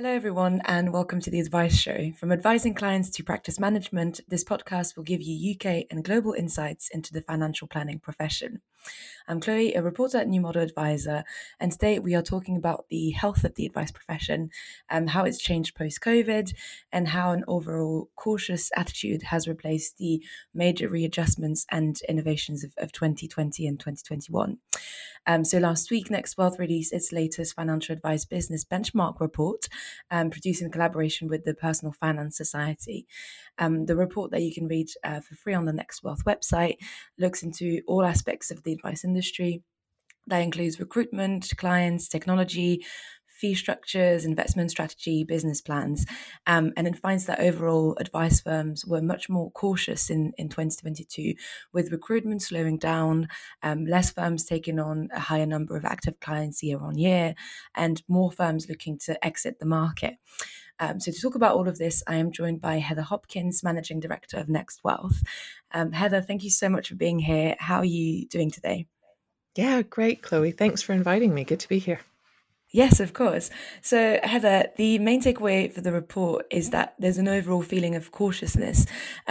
Hello everyone and welcome to The Advice Show. From advising clients to practice management, this podcast will give you UK and global insights into the financial planning profession. I'm Chloé, a reporter at New Model Advisor, and today we are talking about the health of the advice profession, how it's changed post-COVID, and how an overall cautious attitude has replaced the major readjustments and innovations of 2020 and 2021. So last week, NextWealth released its latest financial advice business benchmark report, produced in collaboration with the Personal Finance Society. The report that you can read for free on the NextWealth website looks into all aspects of the advice industry. That includes recruitment, clients, technology, fee structures, investment strategy, business plans. And it finds that overall advice firms were much more cautious in 2022, with recruitment slowing down, less firms taking on a higher number of active clients year on year, and more firms looking to exit the market. So to talk about all of this, I am joined by Heather Hopkins, Managing Director of NextWealth. Heather, thank you so much for being here. How are you doing today? Yeah, great, Chloe. Thanks for inviting me. Good to be here. Yes, of course. So Heather, the main takeaway for the report is that there's an overall feeling of cautiousness,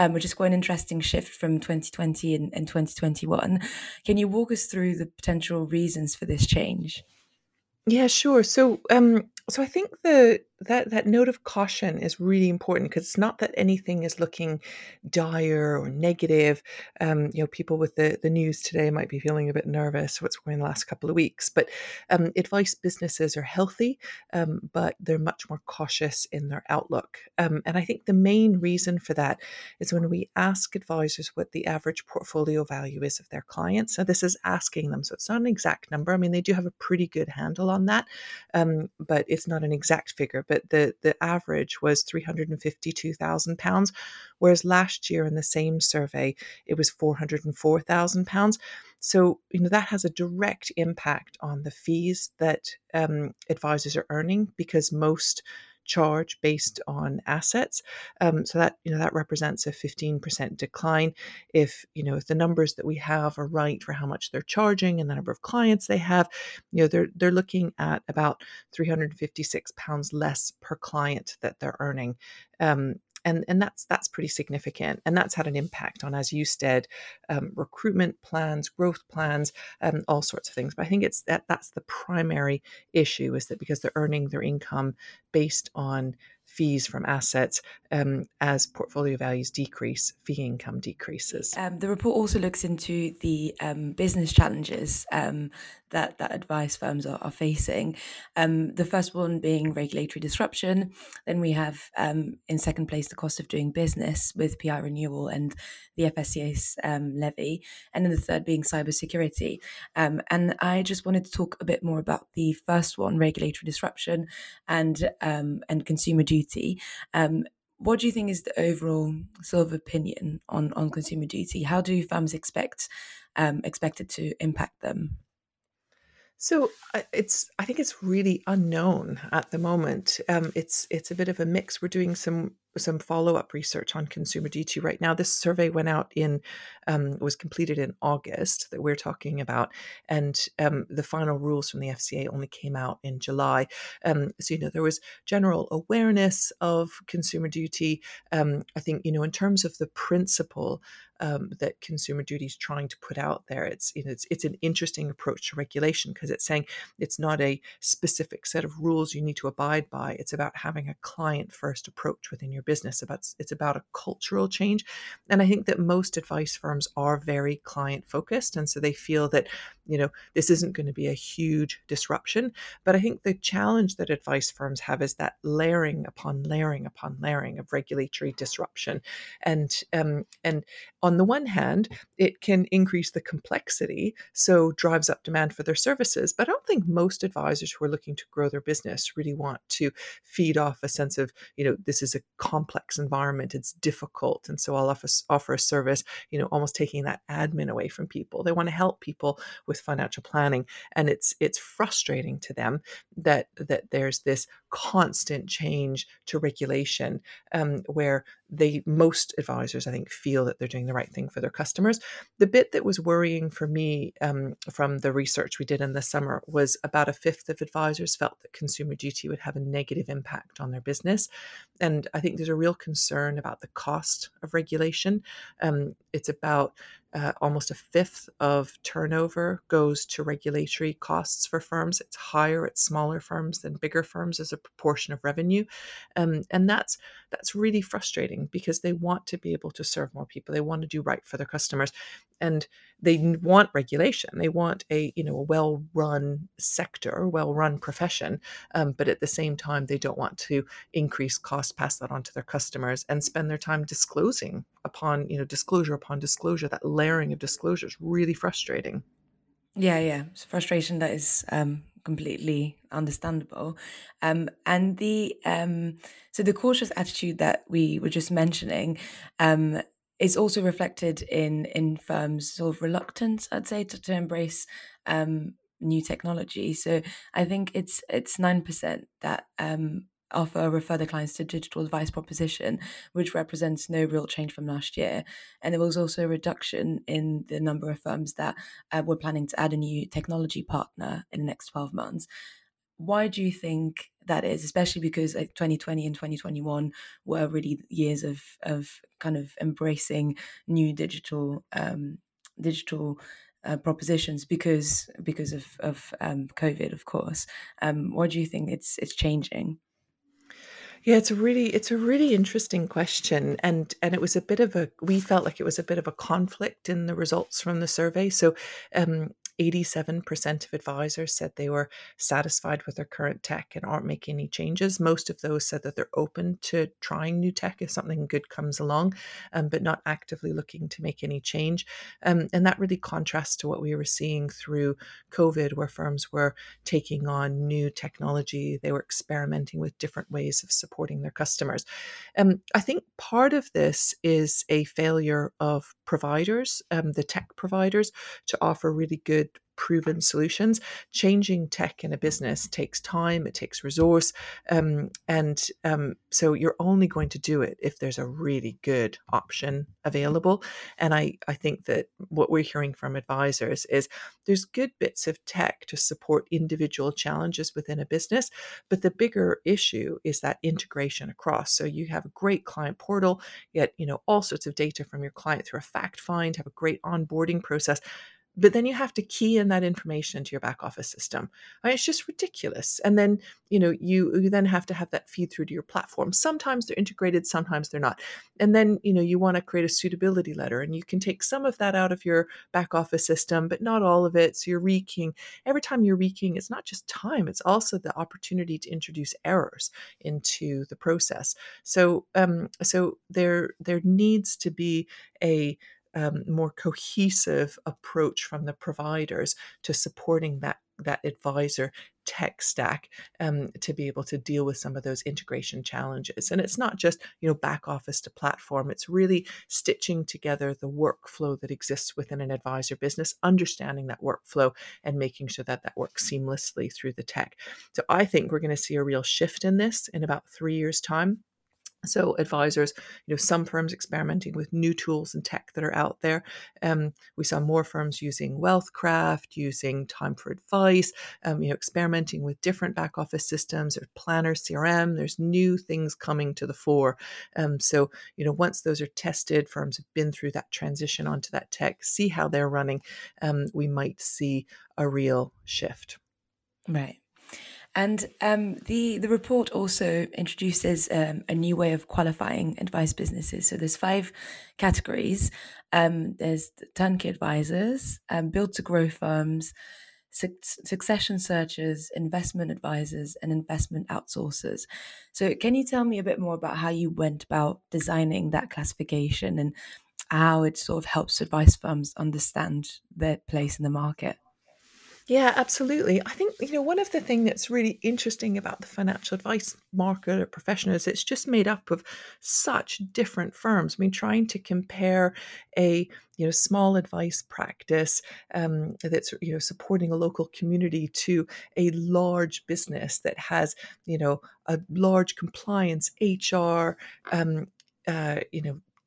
which is quite an interesting shift from 2020 and 2021. Can you walk us through the potential reasons for this change? Yeah, sure. So I think that note of caution is really important, because it's not that anything is looking dire or negative. People with the news today might be feeling a bit nervous what's going on in the last couple of weeks. But advice businesses are healthy, but they're much more cautious in their outlook. And I think the main reason for that is when we ask advisors what the average portfolio value is of their clients. So this is asking them, so it's not an exact number. I mean, they do have a pretty good handle on that, but it's not an exact figure. But the average was £352,000, whereas last year in the same survey, it was £404,000. So, that has a direct impact on the fees that advisors are earning, because most charge based on assets. So that, that represents a 15% decline. If the numbers that we have are right for how much they're charging and the number of clients they have, they're looking at about £356 less per client that they're earning. And that's pretty significant. And that's had an impact on, as you said, recruitment plans, growth plans, all sorts of things. But I think it's that's the primary issue, is that because they're earning their income based on fees from assets, as portfolio values decrease, fee income decreases. The report also looks into the business challenges that advice firms are facing. The first one being regulatory disruption. Then we have, in second place, the cost of doing business with PI renewal and the FSCS levy. And then the third being cybersecurity. And I just wanted to talk a bit more about the first one, regulatory disruption and consumer duty. What do you think is the overall sort of opinion on consumer duty? How do firms expect it to impact them? So I think it's really unknown at the moment. It's a bit of a mix. We're doing some follow-up research on consumer duty right now. This survey went out was completed in August that we're talking about. And the final rules from the FCA only came out in July. So there was general awareness of consumer duty. I think, in terms of the principle that consumer duty is trying to put out there, it's an interesting approach to regulation, because it's saying it's not a specific set of rules you need to abide by. It's about having a client-first approach within your business. It's about a cultural change. And I think that most advice firms are very client focused. And so they feel that, this isn't going to be a huge disruption. But I think the challenge that advice firms have is that layering upon layering upon layering of regulatory disruption. And on the one hand, it can increase the complexity, so drives up demand for their services. But I don't think most advisors who are looking to grow their business really want to feed off a sense of, this is a complex environment, it's difficult, and so I'll offer a service, almost taking that admin away from people. They want to help people with with financial planning, and it's frustrating to them that there's this constant change to regulation, where most advisors, I think, feel that they're doing the right thing for their customers. The bit that was worrying for me from the research we did in the summer was about 1/5 of advisors felt that Consumer Duty would have a negative impact on their business. And I think there's a real concern about the cost of regulation. It's about almost 1/5 of turnover goes to regulatory costs for firms. It's higher at smaller firms than bigger firms as a proportion of revenue. And that's really frustrating because they want to be able to serve more people. They want to do right for their customers. And they want regulation. They want a well-run sector, well-run profession. But at the same time, they don't want to increase costs, pass that on to their customers, and spend their time disclosing disclosure upon disclosure. That layering of disclosure is really frustrating. Yeah. It's frustration that is completely understandable. And the cautious attitude that we were just mentioning, it's also reflected in firms' sort of reluctance, I'd say, to embrace new technology. So I think it's 9% that refer the clients to digital advice proposition, which represents no real change from last year. And there was also a reduction in the number of firms that were planning to add a new technology partner in the next 12 months. Why do you think that is, especially because 2020 and 2021 were really years of kind of embracing new digital propositions because of COVID, of course. Why do you think it's changing? Yeah, it's a really interesting question, and it was a bit of a conflict in the results from the survey. So, 87% of advisors said they were satisfied with their current tech and aren't making any changes. Most of those said that they're open to trying new tech if something good comes along, but not actively looking to make any change. And that really contrasts to what we were seeing through COVID, where firms were taking on new technology. They were experimenting with different ways of supporting their customers. I think part of this is a failure of providers, the tech providers, to offer really good proven solutions. Changing tech in a business takes time, it takes resource. So you're only going to do it if there's a really good option available. And I think that what we're hearing from advisors is there's good bits of tech to support individual challenges within a business, but the bigger issue is that integration across. So you have a great client portal, get all sorts of data from your client through a fact find, have a great onboarding process, but then you have to key in that information into your back office system. I mean, it's just ridiculous. And then, you then have to have that feed through to your platform. Sometimes they're integrated, sometimes they're not. And then, you want to create a suitability letter, and you can take some of that out of your back office system, but not all of it. So you're rekeying. Every time you're rekeying, it's not just time, it's also the opportunity to introduce errors into the process. So there needs to be a more cohesive approach from the providers to supporting that advisor tech stack to be able to deal with some of those integration challenges. And it's not just, back office to platform. It's really stitching together the workflow that exists within an advisor business, understanding that workflow and making sure that works seamlessly through the tech. So I think we're going to see a real shift in this in about 3 years' time. So advisors, some firms experimenting with new tools and tech that are out there. We saw more firms using Wealthcraft, using Time for Advice, experimenting with different back office systems. There's Planner CRM. There's new things coming to the fore. So once those are tested, firms have been through that transition onto that tech, see how they're running. We might see a real shift. Right. And the report also introduces a new way of qualifying advice businesses. So there's 5 categories. There's the turnkey advisors, build-to-grow firms, succession searchers, investment advisors, and investment outsourcers. So can you tell me a bit more about how you went about designing that classification and how it sort of helps advice firms understand their place in the market? Yeah, absolutely. I think, one of the things that's really interesting about the financial advice market or profession is it's just made up of such different firms. I mean, trying to compare a, small advice practice that's, supporting a local community to a large business that has, a large compliance, HR,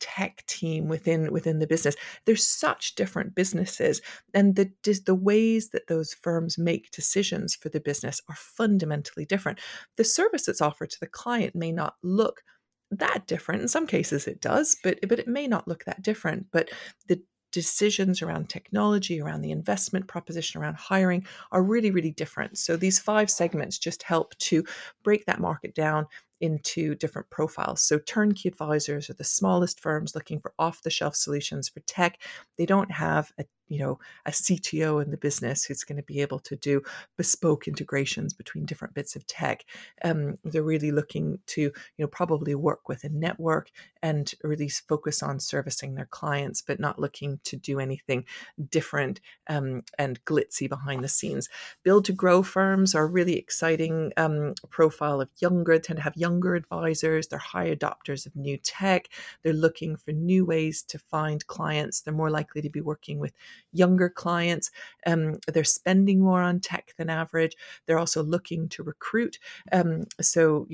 tech team within the business. There's such different businesses, and the ways that those firms make decisions for the business are fundamentally different. The service that's offered to the client may not look that different. In some cases it does, but it may not look that different. But the decisions around technology, around the investment proposition, around hiring are really, really different. So these 5 segments just help to break that market down into different profiles. So turnkey advisors are the smallest firms looking for off-the-shelf solutions for tech. They don't have a CTO in the business who's going to be able to do bespoke integrations between different bits of tech. They're really looking to, probably work with a network and really focus on servicing their clients, but not looking to do anything different and glitzy behind the scenes. Build to grow firms are really exciting profile of tend to have younger advisors. They're high adopters of new tech. They're looking for new ways to find clients. They're more likely to be working with younger clients. They're spending more on tech than average. They're also looking to recruit. So,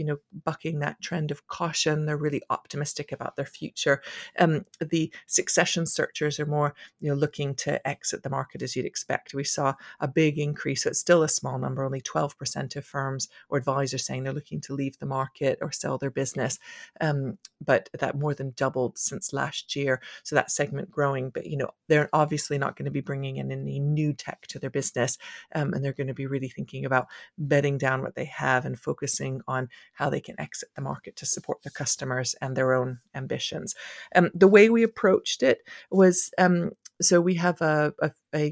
bucking that trend of caution, they're really optimistic about their future. The succession searchers are more, looking to exit the market as you'd expect. We saw a big increase. So it's still a small number, only 12% of firms or advisors saying they're looking to leave the market or sell their business. But that more than doubled since last year. So that segment growing, but they're obviously not going to be bringing in any new tech to their business. And they're going to be really thinking about bedding down what they have and focusing on how they can exit the market to support their customers and their own ambitions. The way we approached it was, so we have a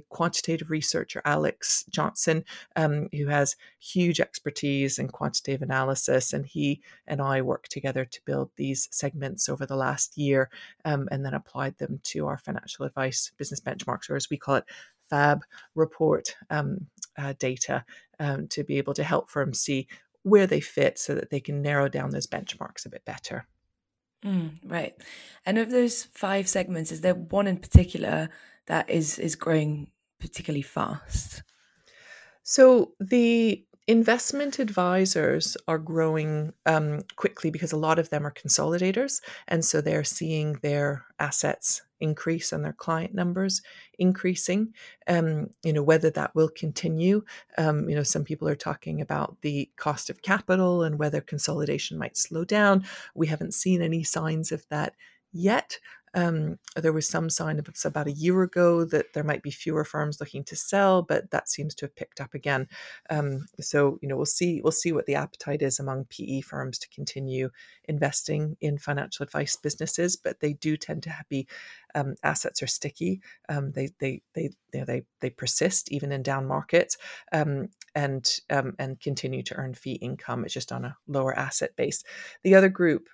quantitative researcher, Alex Johnson, who has huge expertise in quantitative analysis. And he and I worked together to build these segments over the last year, and then applied them to our financial advice business benchmarks, or as we call it, FAB report data, to be able to help firms see where they fit so that they can narrow down those benchmarks a bit better. Right. And of those 5 segments, is there one in particular that is growing particularly fast? So the investment advisors are growing quickly because a lot of them are consolidators. And so they're seeing their assets increase and their client numbers increasing. Whether that will continue, some people are talking about the cost of capital and whether consolidation might slow down. We haven't seen any signs of that yet. There was some sign of about a year ago that there might be fewer firms looking to sell, but that seems to have picked up again. So, we'll see what the appetite is among PE firms to continue investing in financial advice businesses, but they do tend to be assets are sticky. They persist even in down markets, and continue to earn fee income. It's just on a lower asset base. The other group,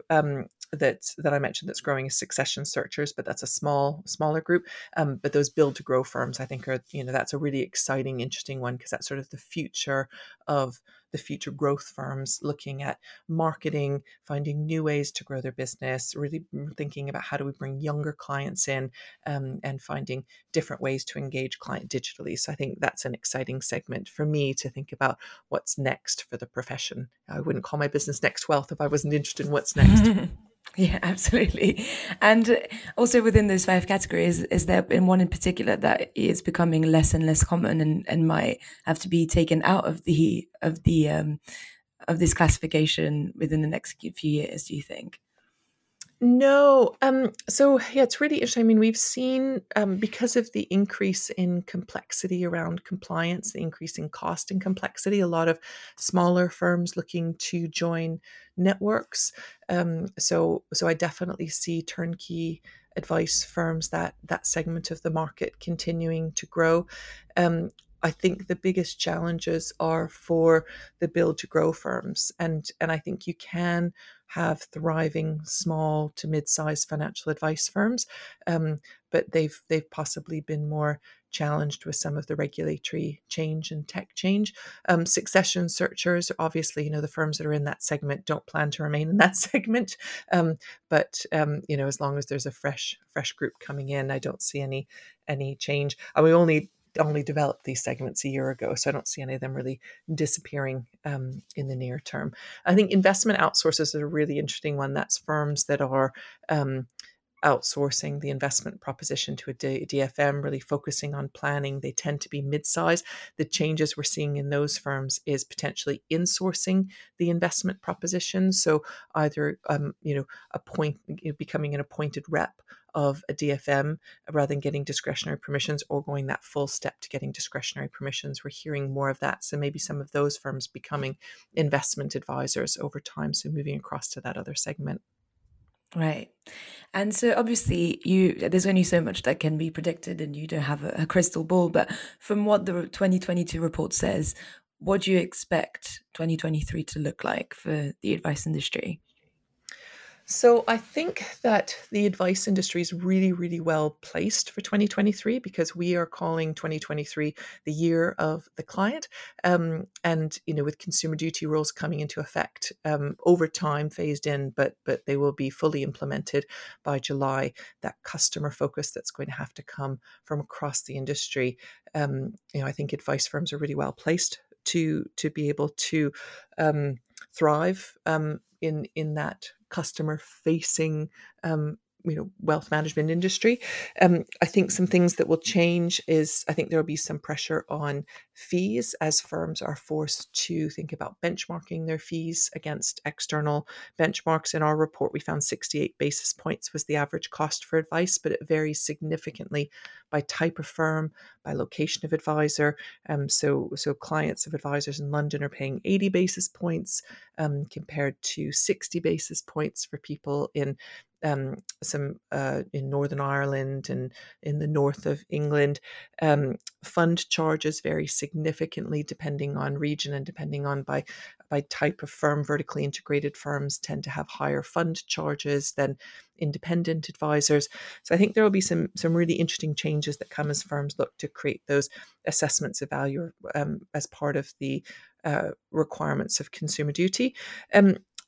that I mentioned that's growing is succession searchers, but that's a smaller group. But those build to grow firms, I think, are, that's a really exciting, interesting one, because that's sort of the future of the future growth firms, looking at marketing, finding new ways to grow their business, really thinking about how do we bring younger clients in, and finding different ways to engage client digitally. So I think that's an exciting segment for me to think about what's next for the profession. I wouldn't call my business NextWealth if I wasn't interested in what's next. Yeah, absolutely. And also within those 5 categories, is there one in particular that is becoming less and less common and might have to be taken out of this classification within the next few years, do you think? No. So, it's really interesting. I mean, we've seen, because of the increase in complexity around compliance, the increase in cost and complexity, a lot of smaller firms looking to join networks. So I definitely see turnkey advice firms, that segment of the market, continuing to grow. I think the biggest challenges are for the build to grow firms. And I think you can have thriving small to mid-sized financial advice firms, but they've possibly been more challenged with some of the regulatory change and tech change. Succession searchers, obviously, the firms that are in that segment don't plan to remain in that segment. But as long as there's a fresh group coming in, I don't see any change. And we only developed these segments a year ago, so I don't see any of them really disappearing in the near term. I think investment outsourcers is a really interesting one. That's firms that are outsourcing the investment proposition to a DFM, really focusing on planning. They tend to be mid-size. The changes we're seeing in those firms is potentially insourcing the investment proposition. So either, becoming an appointed rep of a DFM rather than getting discretionary permissions, or going that full step to getting discretionary permissions. We're hearing more of that. So maybe some of those firms becoming investment advisors over time. So moving across to that other segment. Right. And so obviously there's only so much that can be predicted, and you don't have a crystal ball, but from what the 2022 report says, what do you expect 2023 to look like for the advice industry? So I think that the advice industry is really, really well placed for 2023, because we are calling 2023 the year of the client. And with consumer duty rules coming into effect over time, phased in, but they will be fully implemented by July, that customer focus that's going to have to come from across the industry. I think advice firms are really well placed to be able to thrive in that customer-facing, wealth management industry. I think some things that will change is, I think there'll be some pressure on fees as firms are forced to think about benchmarking their fees against external benchmarks. In our report, we found 68 basis points was the average cost for advice, but it varies significantly by type of firm, by location of advisor. So clients of advisors in London are paying 80 basis points compared to 60 basis points for people in Northern Ireland and in the north of England. Fund charges vary significantly depending on region and depending on by type of firm. Vertically integrated firms tend to have higher fund charges than independent advisors. So I think there will be some really interesting changes that come as firms look to create those assessments of value as part of the requirements of consumer duty.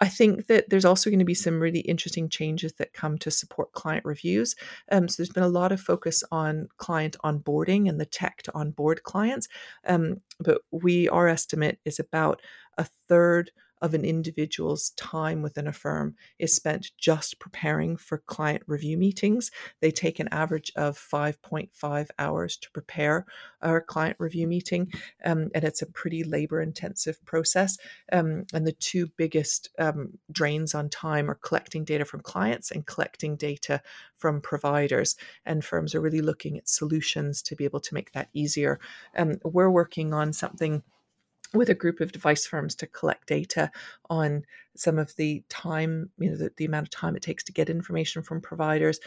I think that there's also going to be some really interesting changes that come to support client reviews. So there's been a lot of focus on client onboarding and the tech to onboard clients. But our estimate is about a third of an individual's time within a firm is spent just preparing for client review meetings. They take an average of 5.5 hours to prepare our client review meeting. And it's a pretty labor intensive process. And the two biggest drains on time are collecting data from clients and collecting data from providers. And firms are really looking at solutions to be able to make that easier. We're working on something with a group of advice firms to collect data on some of the time, the amount of time it takes to get information from providers,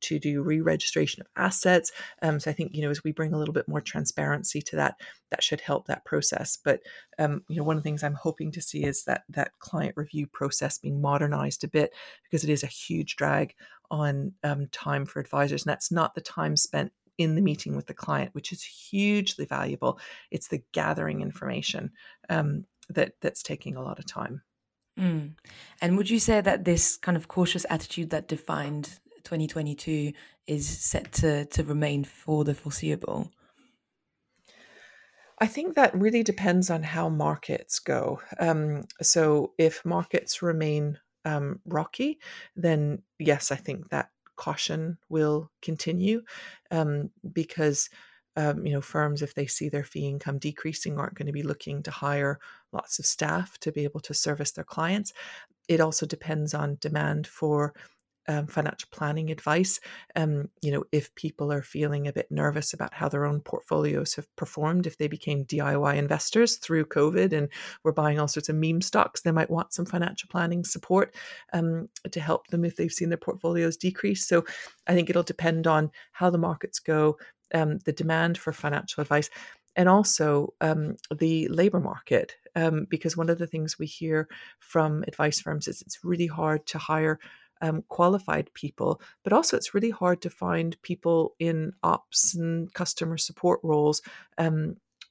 to do re-registration of assets. So I think, as we bring a little bit more transparency to that, that should help that process. But, one of the things I'm hoping to see is that client review process being modernized a bit, because it is a huge drag on time for advisors. And that's not the time spent in the meeting with the client, which is hugely valuable. It's the gathering information that's taking a lot of time. Mm. And would you say that this kind of cautious attitude that defined 2022 is set to remain for the foreseeable? I think that really depends on how markets go. So if markets remain rocky, then yes, I think that caution will continue, because firms, if they see their fee income decreasing, aren't going to be looking to hire lots of staff to be able to service their clients. It also depends on demand for financial planning advice. If people are feeling a bit nervous about how their own portfolios have performed, if they became DIY investors through COVID and were buying all sorts of meme stocks, they might want some financial planning support to help them if they've seen their portfolios decrease. So I think it'll depend on how the markets go, the demand for financial advice, and also the labor market. Because one of the things we hear from advice firms is it's really hard to hire qualified people, but also it's really hard to find people in ops and customer support roles.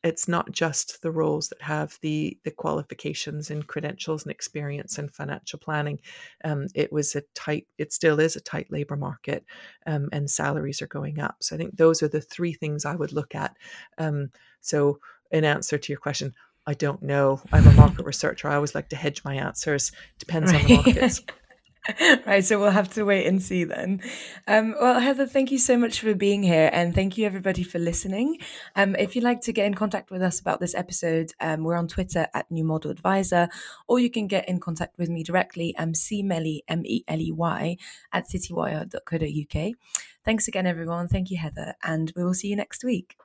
It's not just the roles that have the qualifications and credentials and experience in financial planning. It still is a tight labor market, and salaries are going up. So I think those are the three things I would look at. So in answer to your question, I don't know. I'm a market researcher. I always like to hedge my answers. Depends on the markets. Right, so we'll have to wait and see then. Well, Heather, thank you so much for being here, and thank you everybody for listening. If you'd like to get in contact with us about this episode, we're on Twitter at New Model Advisor, or you can get in contact with me directly, cmeley, M-E-L-E-Y, at citywire.co.uk. Thanks again, everyone. Thank you, Heather, and we will see you next week.